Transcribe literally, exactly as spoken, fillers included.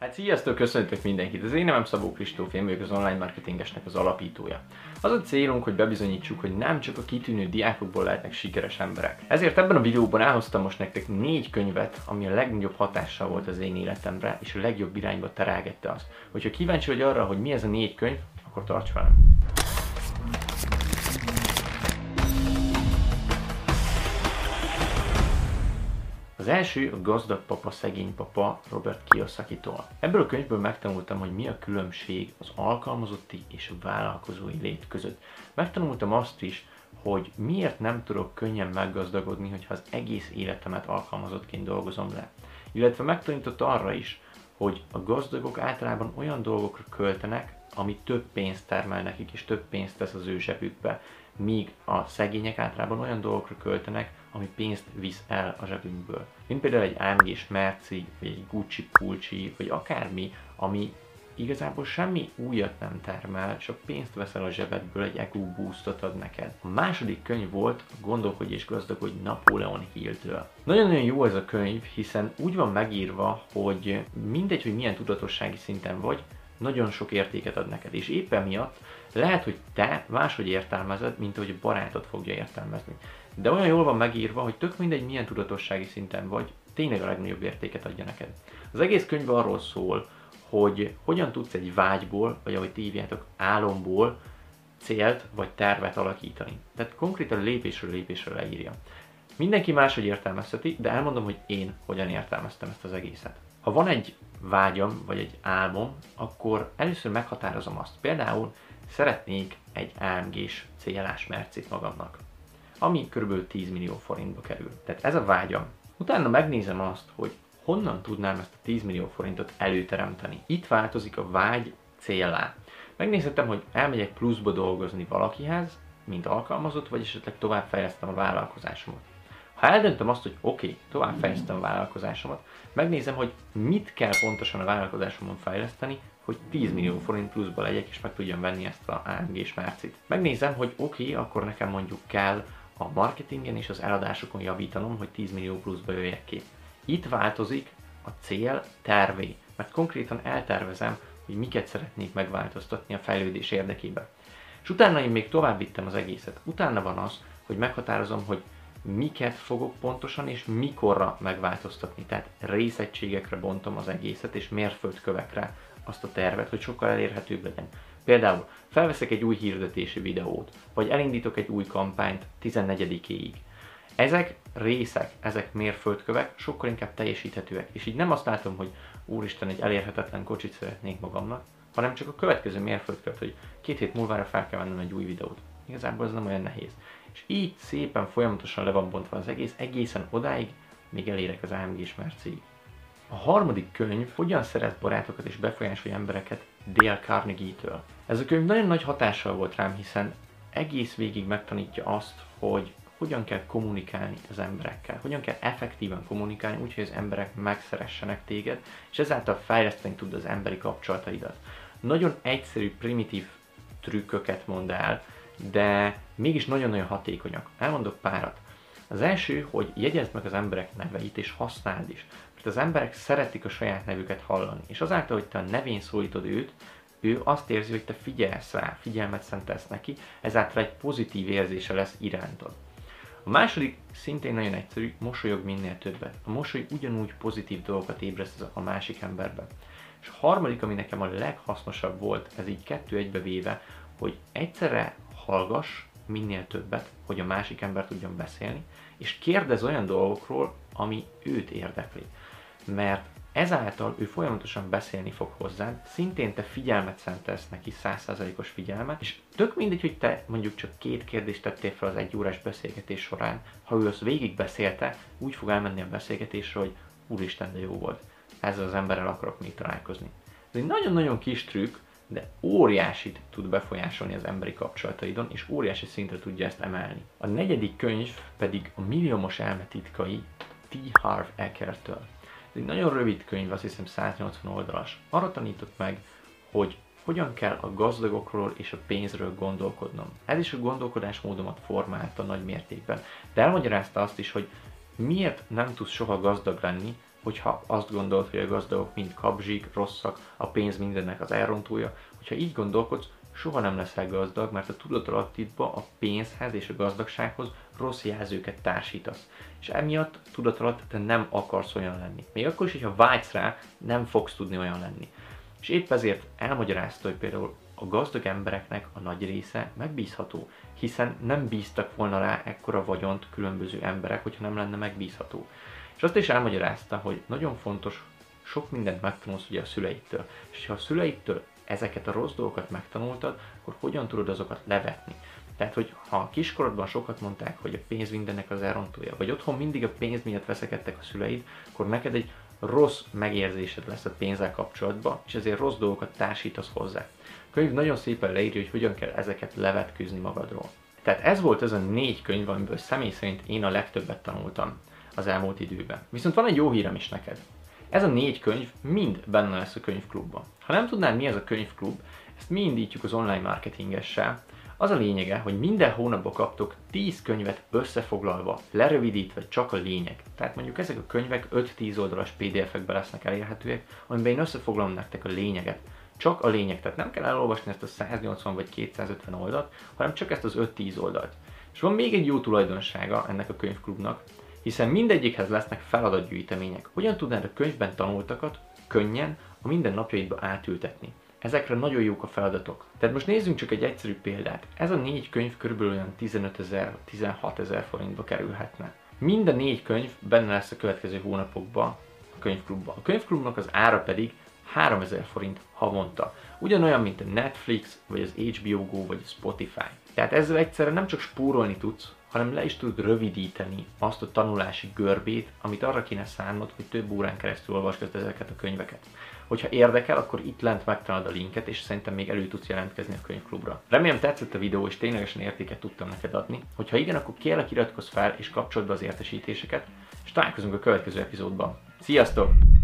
Hát sziasztok, köszöntök mindenkit! Az én nevem Szabó Kristóf, én vagyok az online marketingesnek az alapítója. Az a célunk, hogy bebizonyítsuk, hogy nem csak a kitűnő diákokból lehetnek sikeres emberek. Ezért ebben a videóban elhoztam most nektek négy könyvet, ami a legnagyobb hatással volt az én életemre, és a legjobb irányba terelgette azt. Hogyha kíváncsi vagy arra, hogy mi ez a négy könyv, akkor tarts velem! Az első a Gazdag papa, szegény papa Robert Kiyosakitól. Ebből a könyvből megtanultam, hogy mi a különbség az alkalmazotti és a vállalkozói lét között. Megtanultam azt is, hogy miért nem tudok könnyen meggazdagodni, hogyha az egész életemet alkalmazottként dolgozom le. Illetve megtanított arra is, hogy a gazdagok általában olyan dolgokra költenek, ami több pénzt termel nekik és több pénzt tesz az ő zsebükbe, míg a szegények általában olyan dolgokra költenek, ami pénzt visz el a zsebünkből. Mint például egy á em gés merci, vagy egy Gucci pulcsi, vagy akármi, ami igazából semmi újat nem termel, csak pénzt veszel a zsebedből, egy e kú boostot ad neked. A második könyv volt Gondolkodj és gazdagodj Napóleon Hill-től. Nagyon-nagyon jó ez a könyv, hiszen úgy van megírva, hogy mindegy, hogy milyen tudatossági szinten vagy, nagyon sok értéket ad neked, és éppen miatt lehet, hogy te máshogy értelmezed, mint ahogy a barátod fogja értelmezni. De olyan jól van megírva, hogy tök mindegy, milyen tudatossági szinten vagy, tényleg a legnagyobb értéket adja neked. Az egész könyv arról szól, hogy hogyan tudsz egy vágyból, vagy ahogy ti hívjátok, álomból célt vagy tervet alakítani. Tehát konkrétan lépésről lépésről leírja. Mindenki máshogy értelmezheti, de elmondom, hogy én hogyan értelmeztem ezt az egészet. Ha van egy vágyam, vagy egy álmom, akkor először meghatározom azt. Például szeretnék egy á em gés célás mercit magamnak, ami kb. tíz millió forintba kerül. Tehát ez a vágyam. Utána megnézem azt, hogy honnan tudnám ezt a tíz millió forintot előteremteni. Itt változik a vágy céllá. Megnézhetem, hogy elmegyek pluszba dolgozni valakihez, mint alkalmazott, vagy esetleg továbbfejlesztem a vállalkozásomat. Ha eldöntöm azt, hogy oké, okay, továbbfejlesztem a vállalkozásomat, megnézem, hogy mit kell pontosan a vállalkozásomon fejleszteni, hogy tíz millió forint pluszba legyek, és meg tudjam venni ezt a á em gés márcit. Megnézem, hogy oké, okay, akkor nekem mondjuk kell a marketingen és az eladásokon javítanom, hogy tíz millió pluszba jöjjek ki. Itt változik a cél tervé, mert konkrétan eltervezem, hogy miket szeretnék megváltoztatni a fejlődés érdekében. És utána én még tovább vittem az egészet. Utána van az, hogy meghatározom, hogy miket fogok pontosan és mikorra megváltoztatni. Tehát részegységekre bontom az egészet, és mérföldkövekre azt a tervet, hogy sokkal elérhetőbb legyen. Például felveszek egy új hirdetési videót, vagy elindítok egy új kampányt tizennegyedikéig. Ezek részek, ezek mérföldkövek sokkal inkább teljesíthetőek. És így nem azt látom, hogy úristen, egy elérhetetlen kocsit szeretnék magamnak, hanem csak a következő mérföldkövet, hogy két hét múlvára fel kell vennem egy új videót. Igazából ez nem olyan nehéz. És így szépen folyamatosan le van bontva az egész, egészen odáig, még elérek az á em gés mercéig. A harmadik könyv Hogyan szerez barátokat és befolyásolj embereket Dale Carnegie-től. Ez a könyv nagyon nagy hatással volt rám, hiszen egész végig megtanítja azt, hogy hogyan kell kommunikálni az emberekkel, hogyan kell effektíven kommunikálni, úgyhogy az emberek megszeressenek téged, és ezáltal fejleszteni tud az emberi kapcsolataidat. Nagyon egyszerű, primitív trükköket mond el, de mégis nagyon-nagyon hatékonyak. Elmondok párat. Az első, hogy jegyezd meg az emberek neveit és használd is. Mert az emberek szeretik a saját nevüket hallani, és azáltal, hogy te a nevén szólítod őt, ő azt érzi, hogy te figyelsz rá, figyelmet szentelsz neki, ezáltal egy pozitív érzése lesz irántad. A második szintén nagyon egyszerű, mosolyog minél többet. A mosoly ugyanúgy pozitív dolgokat ébreszt a másik emberben. És a harmadik, ami nekem a leghasznosabb volt, ez így kettő egybe véve, hogy egyszerre hallgass minél többet, hogy a másik ember tudjon beszélni, és kérdezz olyan dolgokról, ami őt érdekli. Mert ezáltal ő folyamatosan beszélni fog hozzád, szintén te figyelmet szentelsz neki, száz százalékos figyelmet, és tök mindegy, hogy te mondjuk csak két kérdést tettél fel az egy órás beszélgetés során, ha ő azt végig beszélte, úgy fog elmenni a beszélgetésre, hogy úristen, de jó volt, ezzel az emberrel akarok még találkozni. Ez egy nagyon-nagyon kis trükk, de óriásit tud befolyásolni az emberi kapcsolataidon, és óriási szintre tudja ezt emelni. A negyedik könyv pedig a Milliómos elme titkai té Harv Acker-től. Ez egy nagyon rövid könyv, azt hiszem száznyolcvan oldalas. Arra tanított meg, hogy hogyan kell a gazdagokról és a pénzről gondolkodnom. Ez is a gondolkodásmódomat formálta nagy mértékben, de elmagyarázta azt is, hogy miért nem tudsz soha gazdag lenni, hogyha azt gondolod, hogy a gazdagok mind kapzsik, rosszak, a pénz mindennek az elrontója, hogyha így gondolkodsz, soha nem leszel gazdag, mert a tudatalattidba a pénzhez és a gazdagsághoz rossz jelzőket társítasz. És emiatt tudatalatt te nem akarsz olyan lenni. Még akkor is, hogyha vágysz rá, nem fogsz tudni olyan lenni. És épp ezért elmagyarázta, hogy például a gazdag embereknek a nagy része megbízható, hiszen nem bíztak volna rá ekkora vagyont különböző emberek, hogyha nem lenne megbízható. És azt is elmagyarázta, hogy nagyon fontos, sok mindent megtanulsz ugye a szüleitől. És ha a szüleitől ezeket a rossz dolgokat megtanultad, akkor hogyan tudod azokat levetni? Tehát, hogy ha a kiskorodban sokat mondták, hogy a pénz mindennek az elrontója, vagy otthon mindig a pénz miatt veszekedtek a szüleid, akkor neked egy rossz megérzésed lesz a pénzzel kapcsolatban, és ezért rossz dolgokat társítasz hozzá. A könyv nagyon szépen leírja, hogy hogyan kell ezeket levetkőzni magadról. Tehát ez volt ez a négy könyv, amiből személy szerint én a legtöbbet tanultam az elmúlt időben. Viszont van egy jó hírem is neked. Ez a négy könyv mind benne lesz a könyvklubban. Ha nem tudnád, mi ez a könyvklub, ezt mi indítjuk az online marketingessel. Az a lényege, hogy minden hónapban kaptok tíz könyvet összefoglalva, lerövidítve csak a lényeg. Tehát mondjuk ezek a könyvek öt-tíz oldalas pé dé ef-ekben lesznek elérhetőek, amiben én összefoglalom nektek a lényeget. Csak a lényeg, tehát nem kell elolvasni ezt a száznyolcvan vagy kétszázötven oldalt, hanem csak ezt az öt-tíz oldalt. És van még egy jó tulajdonsága ennek a könyvklubnak, hiszen mindegyikhez lesznek feladatgyűjtemények. Hogyan tudnád a könyvben tanultakat könnyen a mindennapjaidba átültetni? Ezekre nagyon jók a feladatok. Tehát most nézzünk csak egy egyszerű példát. Ez a négy könyv körülbelül olyan tizenötezer-tizenhatezer forintba kerülhetne. Mind a négy könyv benne lesz a következő hónapokban a könyvklubban. A könyvklubnak az ára pedig háromezer forint havonta. Ugyanolyan, mint a Netflix, vagy az há bé o Go, vagy a Spotify. Tehát ezzel egyszerre nem csak spórolni tudsz, hanem le is tudod rövidíteni azt a tanulási görbét, amit arra kéne szánnod, hogy több órán keresztül olvasgatod ezeket a könyveket. Hogyha érdekel, akkor itt lent megtalálod a linket, és szerintem még elő tudsz jelentkezni a könyvklubra. Remélem tetszett a videó, és ténylegesen értéket tudtam neked adni. Hogyha igen, akkor kérlek, iratkozz fel, és kapcsold be az értesítéseket, és találkozunk a következő epizódban. Sziasztok!